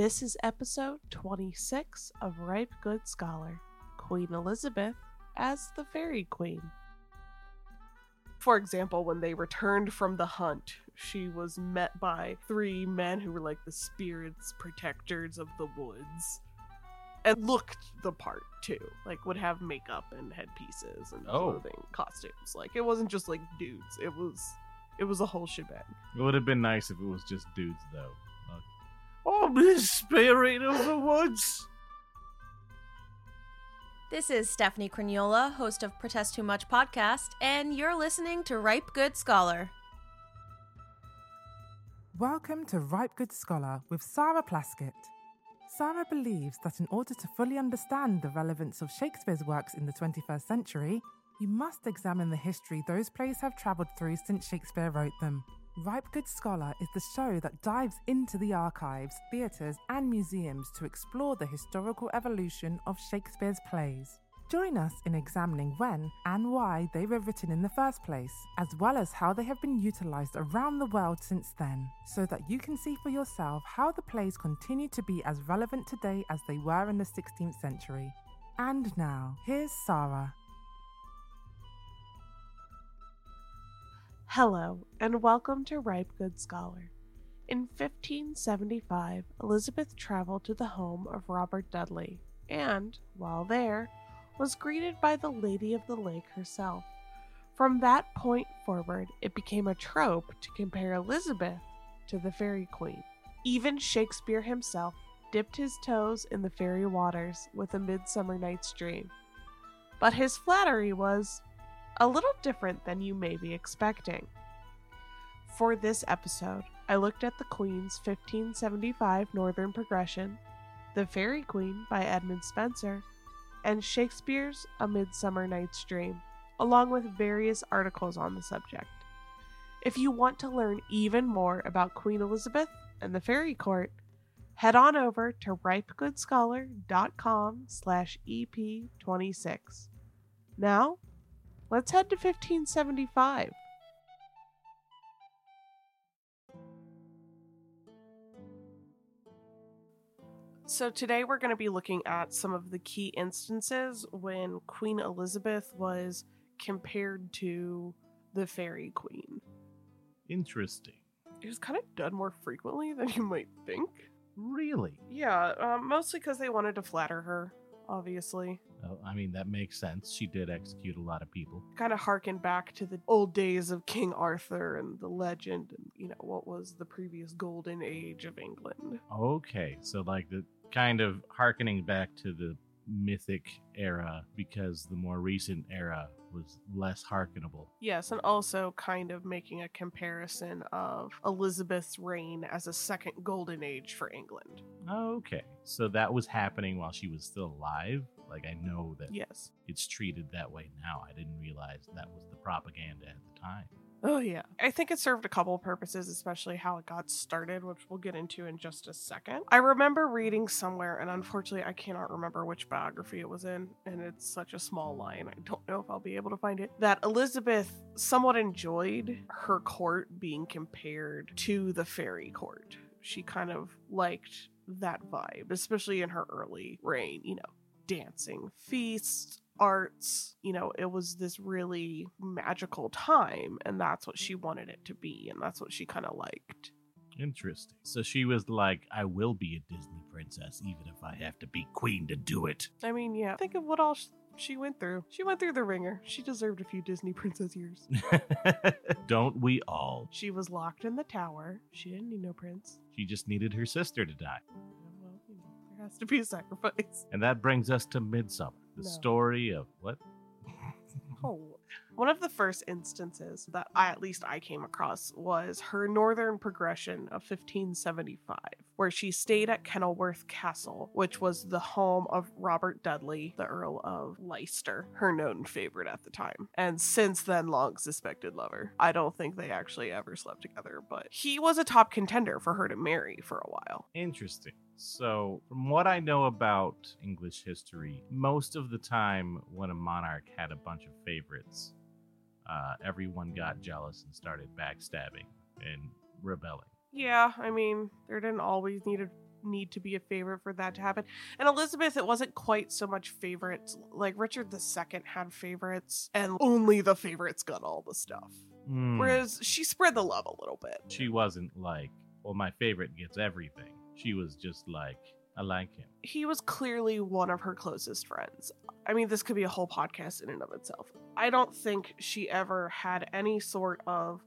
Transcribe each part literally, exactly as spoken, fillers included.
This is episode twenty-six of Ripe Good Scholar, Queen Elizabeth as the Fairy Queen. For example, when they returned from the hunt, she was met by three men who were like the spirits protectors of the woods. And looked the part, too. Like, would have makeup and headpieces and oh. clothing, costumes. Like, it wasn't just, like, dudes. It was it was a whole shebang. It would have been nice if it was just dudes, though. Like, oh, this spirit of the woods! This is Stephanie Croniola, host of Protest Too Much podcast, and you're listening to Ripe Good Scholar. Welcome to Ripe Good Scholar with Sarah Plaskett. Sarah believes that in order to fully understand the relevance of Shakespeare's works in the twenty-first century, you must examine the history those plays have travelled through since Shakespeare wrote them. Ripe Good Scholar is the show that dives into the archives, theatres and museums to explore the historical evolution of Shakespeare's plays. Join us in examining when and why they were written in the first place, as well as how they have been utilised around the world since then, so that you can see for yourself how the plays continue to be as relevant today as they were in the sixteenth century. And now, here's Sarah. Hello, and welcome to Ripe Good Scholar. In fifteen seventy-five, Elizabeth travelled to the home of Robert Dudley, and, while there, was greeted by the Lady of the Lake herself. From that point forward, it became a trope to compare Elizabeth to the Fairy Queen. Even Shakespeare himself dipped his toes in the fairy waters with A Midsummer Night's Dream. But his flattery was a little different than you may be expecting. For this episode, I looked at the Queen's fifteen seventy-five Northern Progression, The Fairy Queen by Edmund Spenser, and Shakespeare's A Midsummer Night's Dream, along with various articles on the subject. If you want to learn even more about Queen Elizabeth and the Fairy Court, head on over to ripegoodscholar.com slash E P twenty-six. Now, let's head to fifteen seventy-five. So today we're going to be looking at some of the key instances when Queen Elizabeth was compared to the Fairy Queen. Interesting. It was kind of done more frequently than you might think. Really? Yeah, uh, mostly because they wanted to flatter her, obviously. Oh, I mean, that makes sense. She did execute a lot of people. Kind of harken back to the old days of King Arthur and the legend and, you know, what was the previous golden age of England. Okay, so like the kind of harkening back to the mythic era because the more recent era was less harkenable. Yes, and also kind of making a comparison of Elizabeth's reign as a second golden age for England. Okay, so that was happening while she was still alive? Like, I know that yes. It's treated that way now. I didn't realize that was the propaganda at the time. Oh, yeah. I think it served a couple purposes, especially how it got started, which we'll get into in just a second. I remember reading somewhere, and unfortunately I cannot remember which biography it was in, and it's such a small line, I don't know if I'll be able to find it, that Elizabeth somewhat enjoyed her court being compared to the fairy court. She kind of liked that vibe, especially in her early reign, you know, dancing, feasts, arts, you know, it was this really magical time, and that's what she wanted it to be, and that's what she kind of liked. Interesting. So she was like, I will be a Disney princess, even if I have to be queen to do it. I mean, yeah, think of what all she went through. She went through the ringer. She deserved a few Disney princess years. Don't we all? She was locked in the tower. She didn't need no prince. She just needed her sister to die. Well, you know, there has to be a sacrifice. And that brings us to Midsummer. The no. story of what? Oh, one of the first instances that I, at least I came across was her Northern Progression of fifteen seventy-five, where she stayed at Kenilworth Castle, which was the home of Robert Dudley, the Earl of Leicester, her known favorite at the time, and since then long suspected lover. I don't think they actually ever slept together, but he was a top contender for her to marry for a while. Interesting. So, from what I know about English history, most of the time when a monarch had a bunch of favorites, uh, everyone got jealous and started backstabbing and rebelling. Yeah, I mean, there didn't always need to need to be a favorite for that to happen. And Elizabeth, it wasn't quite so much favorites. Like Richard the Second had favorites, and only the favorites got all the stuff. Mm. Whereas she spread the love a little bit. She wasn't like, well, my favorite gets everything. She was just like, I like him. He was clearly one of her closest friends. I mean, this could be a whole podcast in and of itself. I don't think she ever had any sort of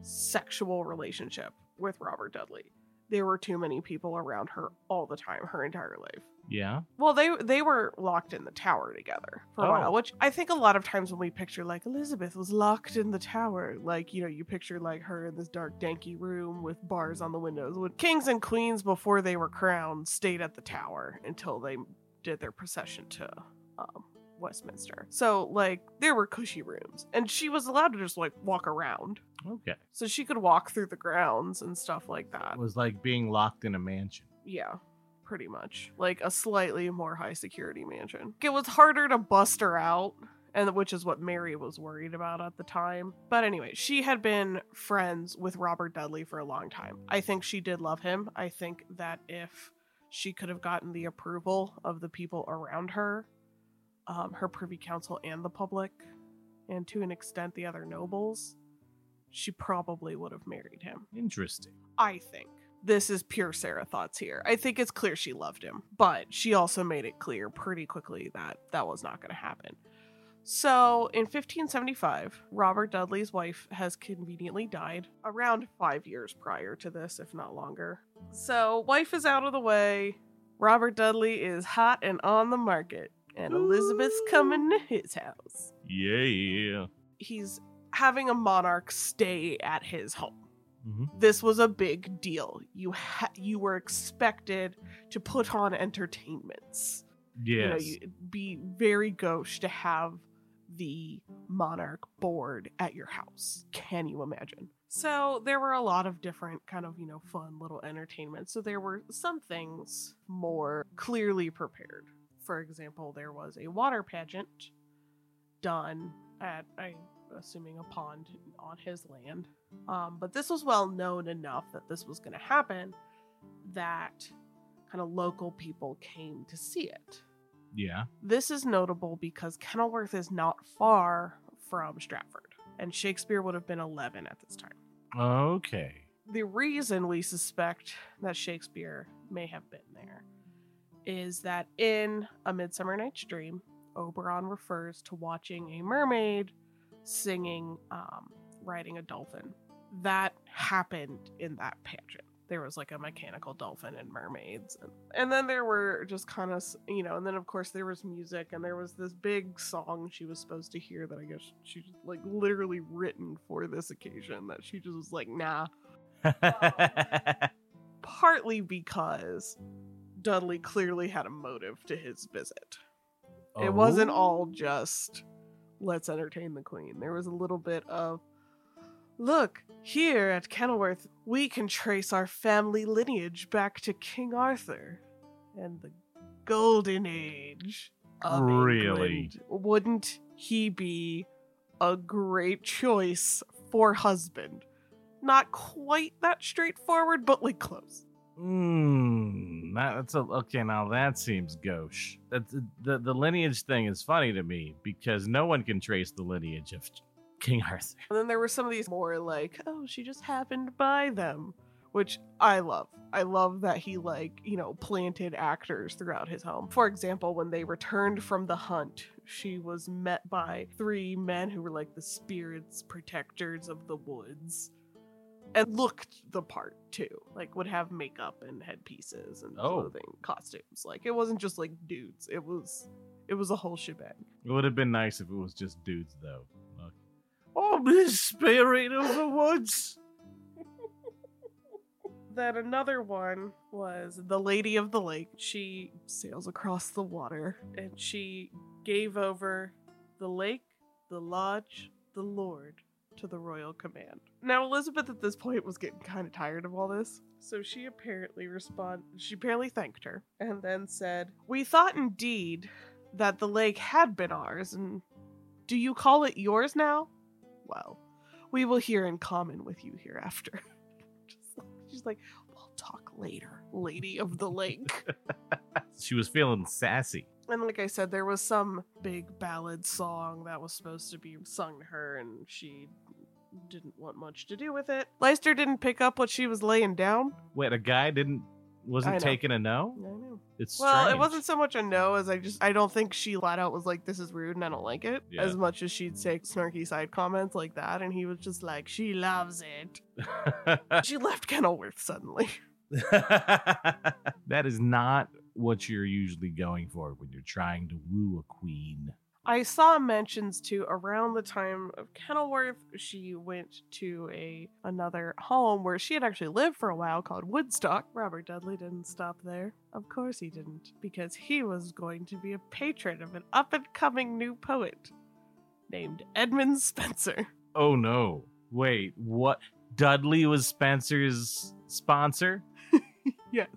sexual relationship with Robert Dudley. There were too many people around her all the time, her entire life. Yeah. Well, they they were locked in the tower together for a oh. while, which I think a lot of times when we picture like Elizabeth was locked in the tower, like, you know, you picture like her in this dark, danky room with bars on the windows. When kings and queens before they were crowned stayed at the tower until they did their procession to um, Westminster. So like there were cushy rooms, and she was allowed to just like walk around. Okay. So she could walk through the grounds and stuff like that. It was like being locked in a mansion. Yeah. Pretty much like a slightly more high security mansion. It was harder to bust her out, and which is what Mary was worried about at the time. But anyway, she had been friends with Robert Dudley for a long time. I think she did love him. I think that if she could have gotten the approval of the people around her, um, her privy council and the public, and to an extent the other nobles, she probably would have married him. Interesting. I think. This is pure Sarah thoughts here. I think it's clear she loved him, but she also made it clear pretty quickly that that was not going to happen. So in fifteen seventy-five, Robert Dudley's wife has conveniently died around five years prior to this, if not longer. So wife is out of the way. Robert Dudley is hot and on the market, and Elizabeth's coming to his house. Yeah. He's having a monarch stay at his home. Mm-hmm. This was a big deal. You ha- you were expected to put on entertainments. Yes. You know, you'd be very gauche to have the monarch board at your house. Can you imagine? So there were a lot of different kind of, you know, fun little entertainments. So there were some things more clearly prepared. For example, there was a water pageant done at, I'm assuming, a pond on his land. Um, but this was well known enough that this was going to happen that kind of local people came to see it. Yeah. This is notable because Kenilworth is not far from Stratford, and Shakespeare would have been eleven at this time. Okay. The reason we suspect that Shakespeare may have been there is that in A Midsummer Night's Dream, Oberon refers to watching a mermaid singing... Um, riding a dolphin. That happened in that pageant. There was like a mechanical dolphin and mermaids, and, and then there were just kind of, you know, and then of course there was music, and there was this big song she was supposed to hear that I guess she just like literally written for this occasion that she just was like, nah. um, partly because Dudley clearly had a motive to his visit. Oh. It wasn't all just let's entertain the queen. There was a little bit of, look, here at Kenilworth, we can trace our family lineage back to King Arthur and the golden age of really? England. Wouldn't he be a great choice for husband? Not quite that straightforward, but like close. Mmm, that, that's a, okay, now that seems gauche. That's, the, the lineage thing is funny to me because no one can trace the lineage of King Arthur. And then there were some of these more like, oh, she just happened by them, which I love. I love that he like, you know, planted actors throughout his home. For example, when they returned from the hunt, she was met by three men who were like the spirits protectors of the woods and looked the part too, like would have makeup and headpieces and oh. clothing, costumes. Like it wasn't just like dudes. It was, it was a whole shebang. It would have been nice if it was just dudes though. Oh, this spirit of the woods. Then another one was the Lady of the Lake. She sails across the water, and she gave over the lake, the lodge, the lord to the royal command. Now, Elizabeth at this point was getting kind of tired of all this. So she apparently responded, she apparently thanked her and then said, "We thought indeed that the lake had been ours, and do you call it yours now? Well, we will hear in common with you hereafter." Just like, she's like, well, talk later, Lady of the Lake. She was feeling sassy. And like I said, there was some big ballad song that was supposed to be sung to her, and she didn't want much to do with it. Leicester didn't pick up what she was laying down. Wait, a guy didn't wasn't taking a no? I know. It's well, strange. It wasn't so much a no as I just I don't think she flat out was like, this is rude and I don't like it. Yeah. As much as she'd take snarky side comments like that, and he was just like, she loves it. She left Kenilworth suddenly. That is not what you're usually going for when you're trying to woo a queen. I saw mentions to around the time of Kenilworth, she went to a another home where she had actually lived for a while called Woodstock. Robert Dudley didn't stop there. Of course he didn't, because he was going to be a patron of an up-and-coming new poet named Edmund Spenser. Oh no. Wait, what? Dudley was Spenser's sponsor? Yes.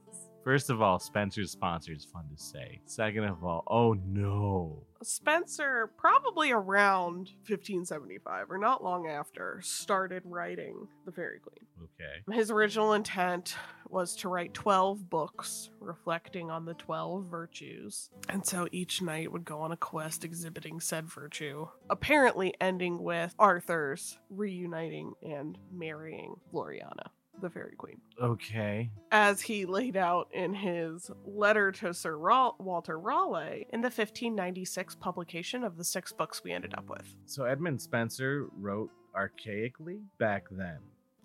First of all, Spenser's sponsor is fun to say. Second of all, oh no. Spenser, probably around fifteen seventy-five, or not long after, started writing The Fairy Queen. Okay. His original intent was to write twelve books reflecting on the twelve virtues. And so each knight would go on a quest exhibiting said virtue, apparently ending with Arthur's reuniting and marrying Gloriana, the Fairy Queen. Okay. As he laid out in his letter to Sir Ra- Walter Raleigh in the fifteen ninety-six publication of the six books we ended up with. So Edmund Spenser wrote archaically back then.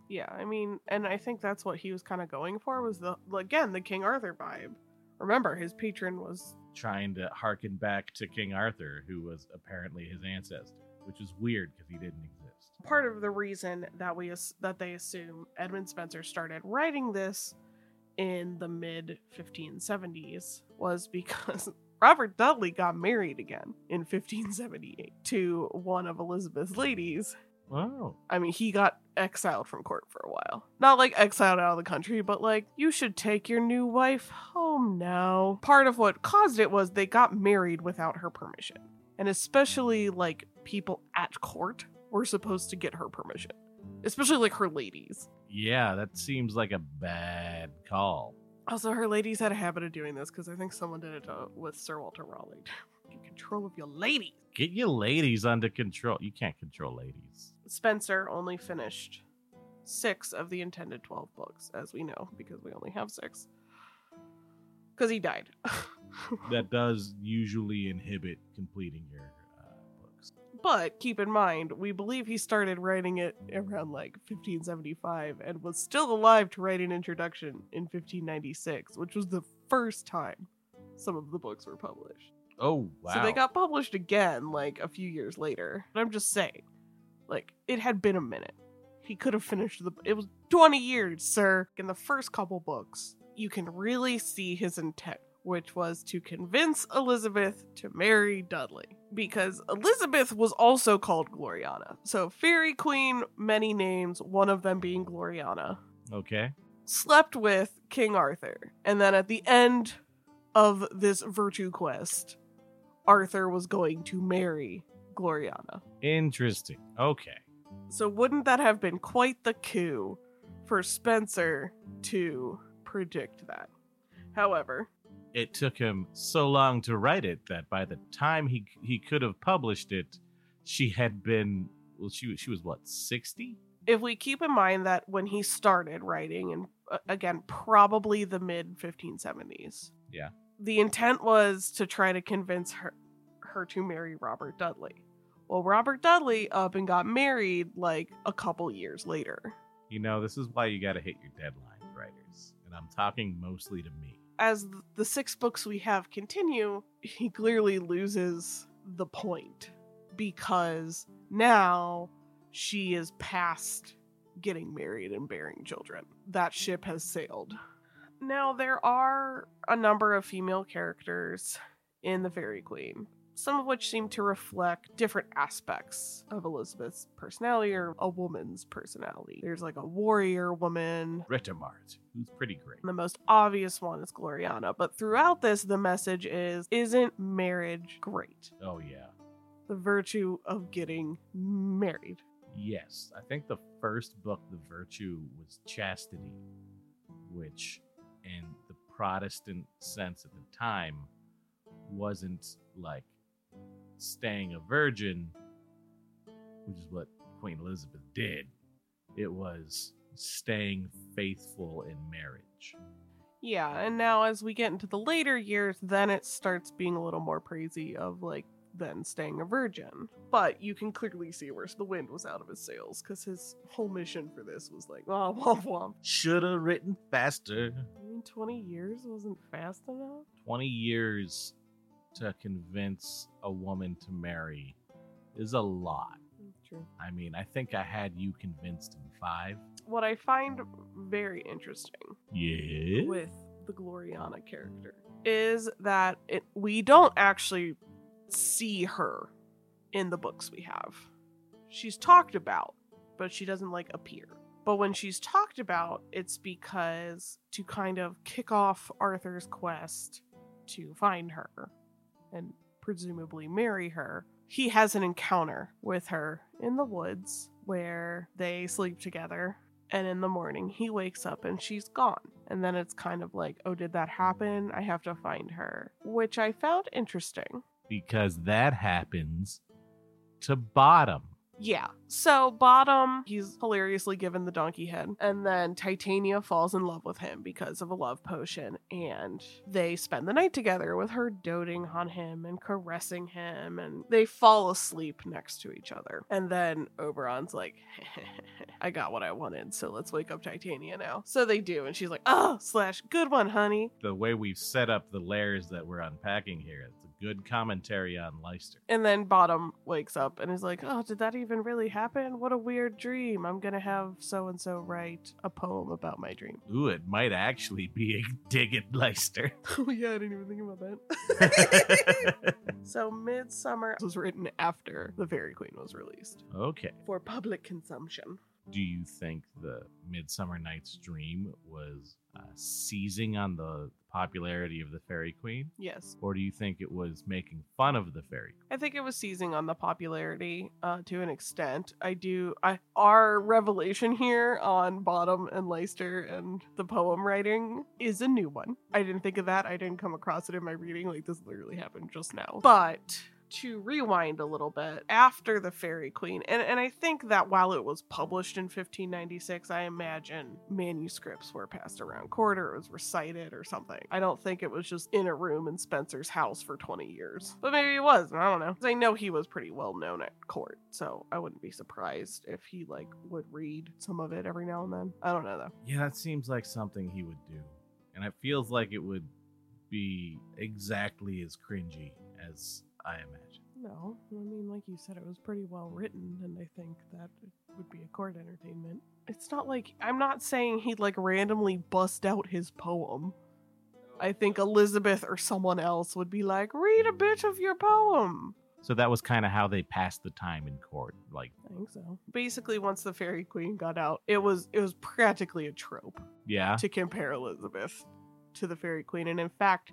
Yeah, I mean, and I think that's what he was kind of going for, was the, again, the King Arthur vibe. Remember, his patron was trying to harken back to King Arthur, who was apparently his ancestor, which is weird because he didn't exist. Part of the reason that we that they assume Edmund Spenser started writing this in the mid fifteen seventies was because Robert Dudley got married again in fifteen seventy-eight to one of Elizabeth's ladies. Wow. I mean, he got exiled from court for a while. Not like exiled out of the country, but like, you should take your new wife home now. Part of what caused it was they got married without her permission. And especially like people at court were supposed to get her permission, especially like her ladies. Yeah, that seems like a bad call. Also, her ladies had a habit of doing this because I think someone did it uh, with Sir Walter Raleigh. Get control of your ladies. Get your ladies under control. You can't control ladies. Spenser only finished six of the intended twelve books, as we know, because we only have six. Because he died. That does usually inhibit completing your uh, books. But keep in mind, we believe he started writing it around like fifteen seventy-five and was still alive to write an introduction in fifteen ninety-six, which was the first time some of the books were published. Oh, wow. So they got published again like a few years later. But I'm just saying, like, it had been a minute. He could have finished the... It was twenty years, sir. In the first couple books, you can really see his intent, which was to convince Elizabeth to marry Dudley. Because Elizabeth was also called Gloriana. So Fairy Queen, many names, one of them being Gloriana. Okay. Slept with King Arthur. And then at the end of this virtue quest, Arthur was going to marry Gloriana. Interesting. Okay. So wouldn't that have been quite the coup for Spenser to predict that? However... It took him so long to write it that by the time he he could have published it, she had been, well, she, she was, what, sixty? If we keep in mind that when he started writing, and uh, again, probably the mid fifteen seventies. Yeah. The intent was to try to convince her, her to marry Robert Dudley. Well, Robert Dudley up and got married like a couple years later. You know, this is why you got to hit your deadlines, writers. And I'm talking mostly to me. As the six books we have continue, he clearly loses the point because now she is past getting married and bearing children. That ship has sailed. Now, there are a number of female characters in The Fairy Queen, some of which seem to reflect different aspects of Elizabeth's personality or a woman's personality. There's like a warrior woman. Britomart, who's pretty great. The most obvious one is Gloriana, but throughout this, the message is, isn't marriage great? Oh, yeah. The virtue of getting married. Yes, I think the first book, The Virtue, was Chastity, which in the Protestant sense at the time wasn't like staying a virgin, which is what Queen Elizabeth did. It was staying faithful in marriage. Yeah, and now as we get into the later years, then it starts being a little more crazy of like then staying a virgin. But you can clearly see where the wind was out of his sails, because his whole mission for this was like, oh, womp womp. Should have written faster. I mean, twenty years wasn't fast enough? twenty years to convince a woman to marry is a lot. True. I mean, I think I had you convinced in five. What I find very interesting yeah. with the Gloriana character is that it, we don't actually see her in the books we have. She's talked about, but she doesn't like appear. But when she's talked about, it's because to kind of kick off Arthur's quest to find her and presumably marry her, he has an encounter with her in the woods where they sleep together, and in the morning he wakes up and she's gone. And then it's kind of like, oh, did that happen? I have to find her, which I found interesting. Because that happens to Bottom. Yeah. So Bottom, he's hilariously given the donkey head. And then Titania falls in love with him because of a love potion. And they spend the night together with her doting on him and caressing him. And they fall asleep next to each other. And then Oberon's like, I got what I wanted, so let's wake up Titania now. So they do. And she's like, oh, slash, good one, honey. The way we've set up the layers that we're unpacking here, it's a good commentary on Leicester. And then Bottom wakes up and is like, oh, did that even... even really happen? What a weird dream. I'm gonna have so-and-so write a poem about my dream. Ooh, it might actually be a dig at Leicester. Oh yeah, I didn't even think about that. So Midsummer was written after The Fairy Queen was released. Okay. For public consumption. Do you think the Midsummer Night's Dream was uh, seizing on the popularity of the Fairy Queen? Yes. Or do you think it was making fun of the Fairy Queen? I think it was seizing on the popularity uh, to an extent. I do. I, our revelation here on Bottom and Leicester and the poem writing is a new one. I didn't think of that. I didn't come across it in my reading. Like, this literally happened just now. But... to rewind a little bit, after The Fairy Queen, and, and I think that while it was published in fifteen ninety-six, I imagine manuscripts were passed around court or it was recited or something. I don't think it was just in a room in Spenser's house for twenty years. But maybe it was, I don't know. I know he was pretty well known at court, so I wouldn't be surprised if he, like, would read some of it every now and then. I don't know, though. Yeah, that seems like something he would do. And it feels like it would be exactly as cringy as... I imagine. No, I mean, like you said, it was pretty well written, and I think that it would be a court entertainment. It's not like, I'm not saying he'd like randomly bust out his poem. I think Elizabeth or someone else would be like, read a bit of your poem. So that was kind of how they passed the time in court. Like, I think so. Basically, once The Fairy Queen got out, it was it was practically a trope. Yeah. To compare Elizabeth to the Fairy Queen, and in fact,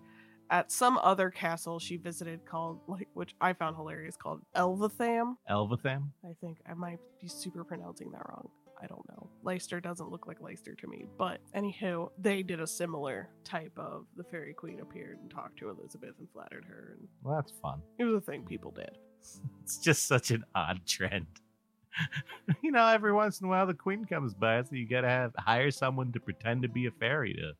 at some other castle she visited called, like, which I found hilarious, called Elvetham. Elvetham? I think I might be super pronouncing that wrong. I don't know. Leicester doesn't look like Leicester to me. But anywho, they did a similar type of The Fairy Queen appeared and talked to Elizabeth and flattered her. And well, that's fun. It was a thing people did. It's just such an odd trend. You know, every once in a while the queen comes by, so you gotta have, hire someone to pretend to be a fairy to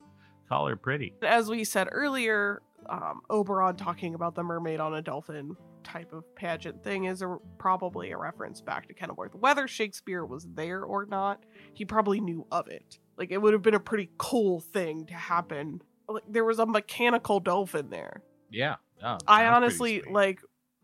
call her pretty. As we said earlier, Um, Oberon talking about the mermaid on a dolphin type of pageant thing is a, probably a reference back to Kenilworth. Whether Shakespeare was there or not, he probably knew of it. Like, it would have been a pretty cool thing to happen. Like, there was a mechanical dolphin there. Yeah. Oh, I honestly, like,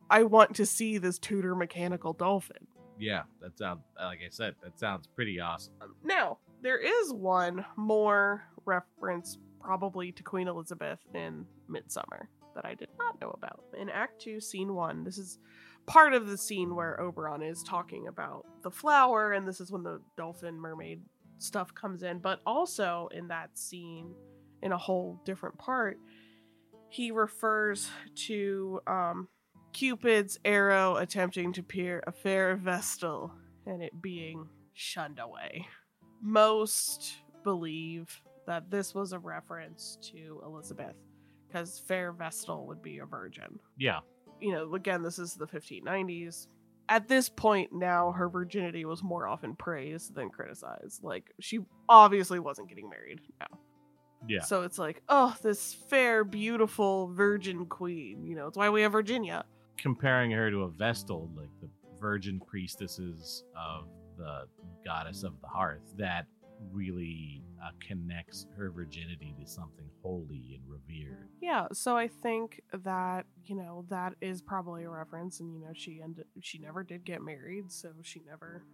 I want to see this Tudor mechanical dolphin. Yeah, that sounds, like I said, that sounds pretty awesome. Now, there is one more reference probably to Queen Elizabeth in Midsummer that I did not know about. In Act two, Scene one, this is part of the scene where Oberon is talking about the flower, and this is when the dolphin mermaid stuff comes in. But also in that scene, in a whole different part, he refers to um, Cupid's arrow attempting to pierce a fair vestal and it being shunned away. Most believe that this was a reference to Elizabeth, because fair vestal would be a virgin. Yeah. You know, again, this is the fifteen nineties. At this point now, her virginity was more often praised than criticized. Like, she obviously wasn't getting married now. Yeah. So it's like, oh, this fair, beautiful virgin queen. You know, it's why we have Virginia. Comparing her to a vestal, like the virgin priestesses of the goddess of the hearth, that really uh, connects her virginity to something holy and revered. Yeah, so I think that, you know, that is probably a reference, and, you know, she ended, she never did get married, so she never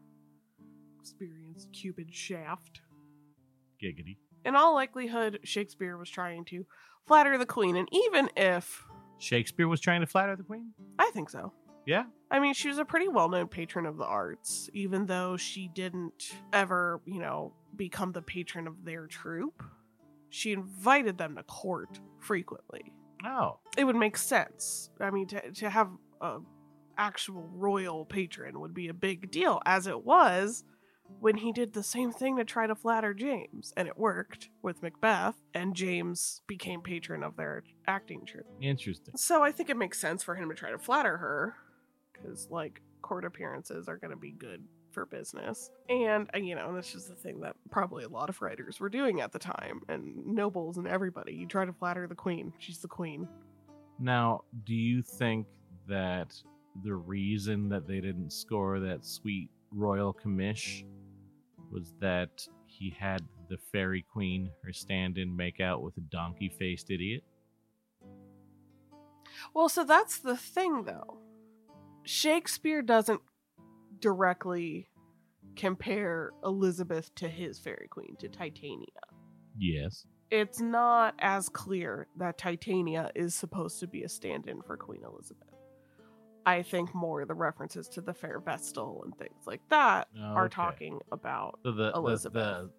experienced Cupid's shaft. Giggity. In all likelihood, Shakespeare was trying to flatter the queen, and even if... Shakespeare was trying to flatter the queen? I think so. Yeah? I mean, she was a pretty well-known patron of the arts, even though she didn't ever, you know, become the patron of their troupe. She invited them to court frequently. Oh. It would make sense. I mean, to, to have a actual royal patron would be a big deal, as it was when he did the same thing to try to flatter James, and it worked with Macbeth, and James became patron of their acting troupe. Interesting. So I think it makes sense for him to try to flatter her, because, like, court appearances are going to be good for business. And, you know, that's just the thing that probably a lot of writers were doing at the time, and nobles and everybody. You try to flatter the queen. She's the queen. Now, do you think that the reason that they didn't score that sweet royal commish was that he had the fairy queen, her stand-in, make out with a donkey-faced idiot? Well, so that's the thing, though. Shakespeare doesn't directly compare Elizabeth to his fairy queen, to Titania. Yes. It's not as clear that Titania is supposed to be a stand-in for Queen Elizabeth. I think more the references to the fair vestal and things like that oh, are okay. talking about so the, Elizabeth. The, the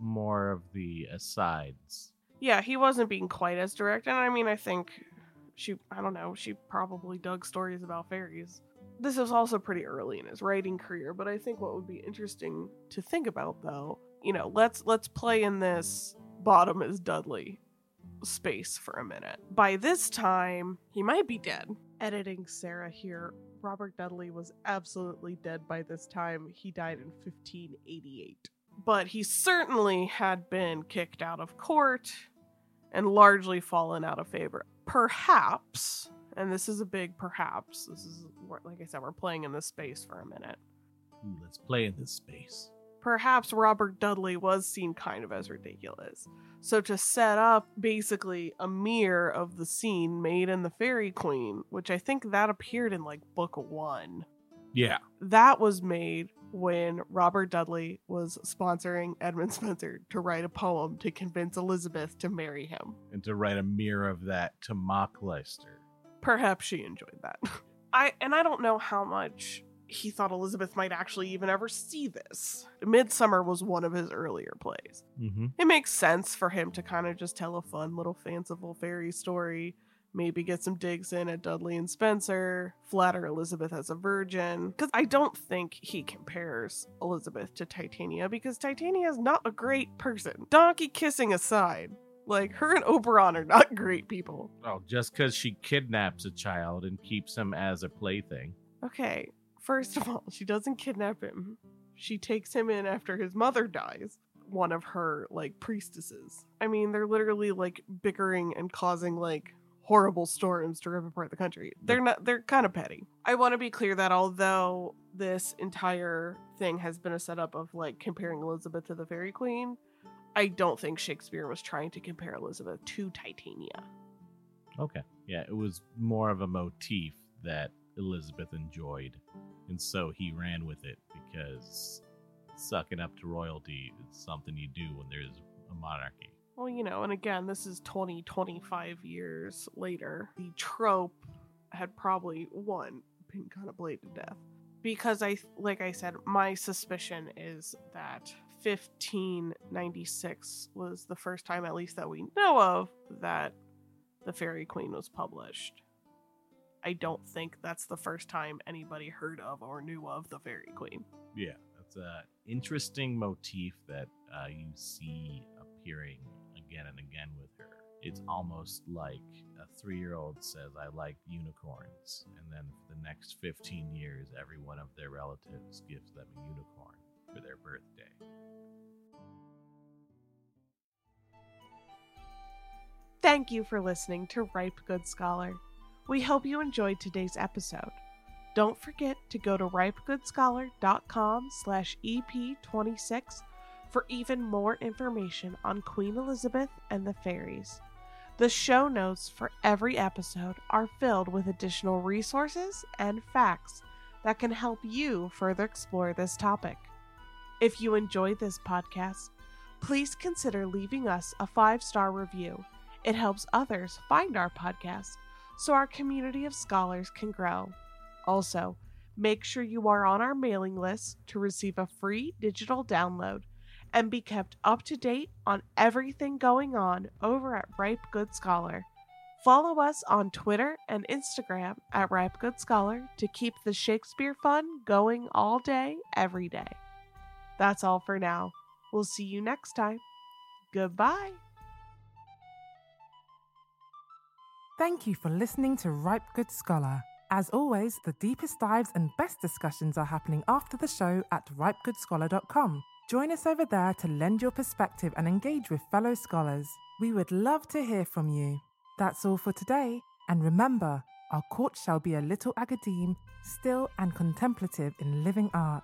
more of the asides. Yeah, he wasn't being quite as direct. And I mean, I think... She, I don't know, she probably dug stories about fairies. This is also pretty early in his writing career, but I think what would be interesting to think about, though, you know, let's let's play in this Bottom is Dudley space for a minute. By this time, he might be dead. Editing Sarah here, Robert Dudley was absolutely dead by this time. He died in fifteen eighty-eight. But he certainly had been kicked out of court and largely fallen out of favor. Perhaps, and this is a big perhaps, this is, like I said, we're playing in this space for a minute. Ooh, let's play in this space. Perhaps Robert Dudley was seen kind of as ridiculous. So to set up basically a mirror of the scene made in The Fairy Queen, which I think that appeared in like book one. Yeah. That was made when Robert Dudley was sponsoring Edmund Spenser to write a poem to convince Elizabeth to marry him. And to write a mirror of that to mock Leicester. Perhaps she enjoyed that. I And I don't know how much he thought Elizabeth might actually even ever see this. Midsummer was one of his earlier plays. Mm-hmm. It makes sense for him to kind of just tell a fun little fanciful fairy story. Maybe get some digs in at Dudley and Spenser, flatter Elizabeth as a virgin. Because I don't think he compares Elizabeth to Titania, because Titania is not a great person. Donkey kissing aside, like, her and Oberon are not great people. Oh, just because she kidnaps a child and keeps him as a plaything. Okay, first of all, she doesn't kidnap him. She takes him in after his mother dies. One of her, like, priestesses. I mean, they're literally, like, bickering and causing, like... horrible storms to rip apart the country. They're not, they're kind of petty. I want to be clear that although this entire thing has been a setup of like comparing Elizabeth to the Fairy Queen, I don't think Shakespeare was trying to compare Elizabeth to Titania. Okay. Yeah, it was more of a motif that Elizabeth enjoyed, and so he ran with it, because sucking up to royalty is something you do when there's a monarchy. Well, you know, and again, this is twenty, twenty-five years later. The trope had probably, one, been kind of played to death. Because, I, like I said, my suspicion is that fifteen ninety-six was the first time, at least that we know of, that The Fairy Queen was published. I don't think that's the first time anybody heard of or knew of The Fairy Queen. Yeah, that's an interesting motif that uh, you see appear hearing again and again with her. It's almost like a three-year-old says, I like unicorns. And then for the next fifteen years, every one of their relatives gives them a unicorn for their birthday. Thank you for listening to Ripe Good Scholar. We hope you enjoyed today's episode. Don't forget to go to ripe good scholar dot com slash E P twenty-six for even more information on Queen Elizabeth and the fairies. The show notes for every episode are filled with additional resources and facts that can help you further explore this topic. If you enjoyed this podcast, please consider leaving us a five-star review. It helps others find our podcast so our community of scholars can grow. Also, make sure you are on our mailing list to receive a free digital download and be kept up to date on everything going on over at Ripe Good Scholar. Follow us on Twitter and Instagram at Ripe Good Scholar to keep the Shakespeare fun going all day, every day. That's all for now. We'll see you next time. Goodbye. Thank you for listening to Ripe Good Scholar. As always, the deepest dives and best discussions are happening after the show at ripe good scholar dot com. Join us over there to lend your perspective and engage with fellow scholars. We would love to hear from you. That's all for today. And remember, our court shall be a little academe, still and contemplative in living art.